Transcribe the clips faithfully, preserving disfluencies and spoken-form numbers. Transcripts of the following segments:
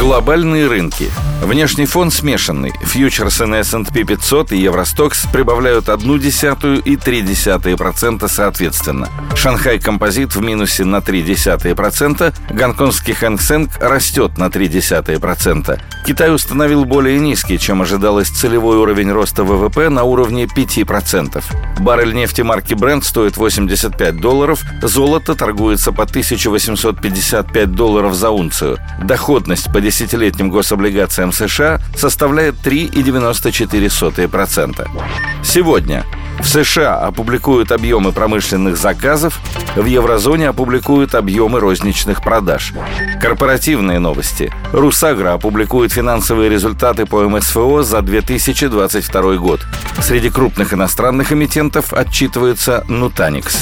Глобальные рынки. Внешний фон смешанный. Фьючерсы на эс энд пи пятьсот и Евростокс прибавляют ноль целых одна десятая процента соответственно. Шанхай Композит в минусе на ноль целых три десятых процента, гонконгский Хэнг Сэнг растет на ноль целых три десятых процента. Китай установил более низкий, чем ожидалось, целевой уровень роста вэ вэ пэ на уровне пяти процентов. Баррель нефти марки Brent стоит восемьдесят пять долларов, золото торгуется по тысяча восемьсот пятьдесят пять долларов за унцию. Доходность по десятилетним гособлигациям США составляет три целых девяносто четыре сотых процента. Сегодня в США опубликуют объемы промышленных заказов, в еврозоне опубликуют объемы розничных продаж. Корпоративные новости. Русагро опубликует финансовые результаты по эм эс эф о за две тысячи двадцать второй год. Среди крупных иностранных эмитентов отчитывается Nutanix.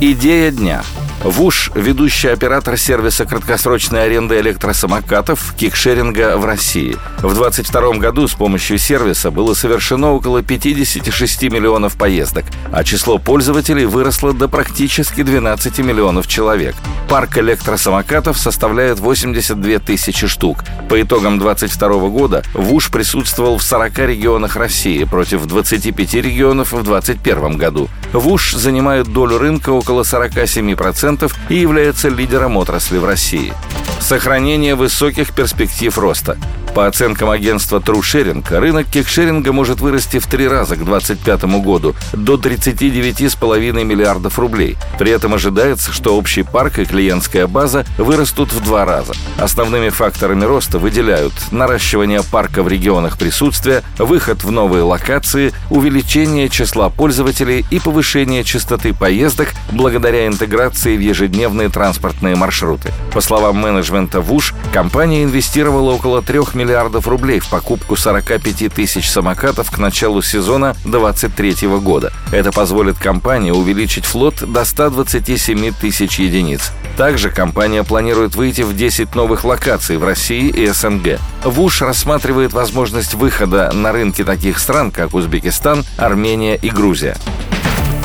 Идея дня. ВУШ – ведущий оператор сервиса краткосрочной аренды электросамокатов, кикшеринга в России. В две тысячи двадцать втором году с помощью сервиса было совершено около пятьдесят шесть миллионов поездок, а число пользователей выросло до практически двенадцати миллионов человек. Парк электросамокатов составляет восемьдесят две тысячи штук. По итогам две тысячи двадцать второго года ВУШ присутствовал в сорока регионах России против двадцати пяти регионов в две тысячи двадцать первом году. ВУШ занимает долю рынка около сорок семь процентов и является лидером отрасли в России. Сохранение высоких перспектив роста. По оценкам агентства True Sharing, рынок кикшеринга может вырасти в три раза к две тысячи двадцать пятому году до тридцати девяти целых пяти десятых миллиардов рублей. При этом ожидается, что общий парк и клиентская база вырастут в два раза. Основными факторами роста выделяют наращивание парка в регионах присутствия, выход в новые локации, увеличение числа пользователей и повышение частоты поездок благодаря интеграции в ежедневные транспортные маршруты. По словам менеджмента ВУШ, компания инвестировала около трёх миллиардов рублей в покупку сорока пяти тысяч самокатов к началу сезона две тысячи двадцать третьего года. Это позволит компании увеличить флот до ста двадцати семи тысяч единиц. Также компания планирует выйти в десять новых локаций в России и эс эн гэ. ВУШ рассматривает возможность выхода на рынки таких стран, как Узбекистан, Армения и Грузия.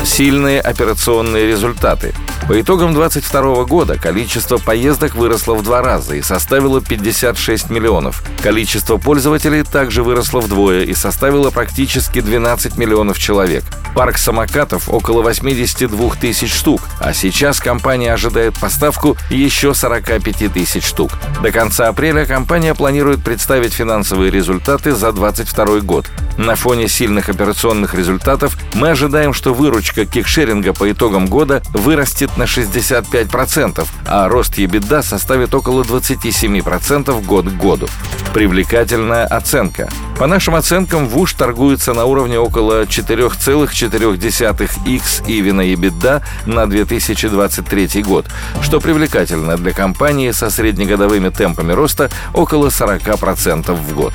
Сильные операционные результаты. По итогам две тысячи двадцать второго года количество поездок выросло в два раза и составило пятьдесят шесть миллионов. Количество пользователей также выросло вдвое и составило практически двенадцать миллионов человек. Парк самокатов около восьмидесяти двух тысяч штук, а сейчас компания ожидает поставку еще сорока пяти тысяч штук. До конца апреля компания планирует представить финансовые результаты за две тысячи двадцать второй год. На фоне сильных операционных результатов мы ожидаем, что выручка кикшеринга по итогам года вырастет на шестьдесят пять процентов, а рост EBITDA составит около двадцать семь процентов год к году. Привлекательная оценка. По нашим оценкам, ВУШ торгуется на уровне около четыре целых четыре десятых икс и ви на EBITDA на две тысячи двадцать третий год, что привлекательно для компании со среднегодовыми темпами роста около сорок процентов в год.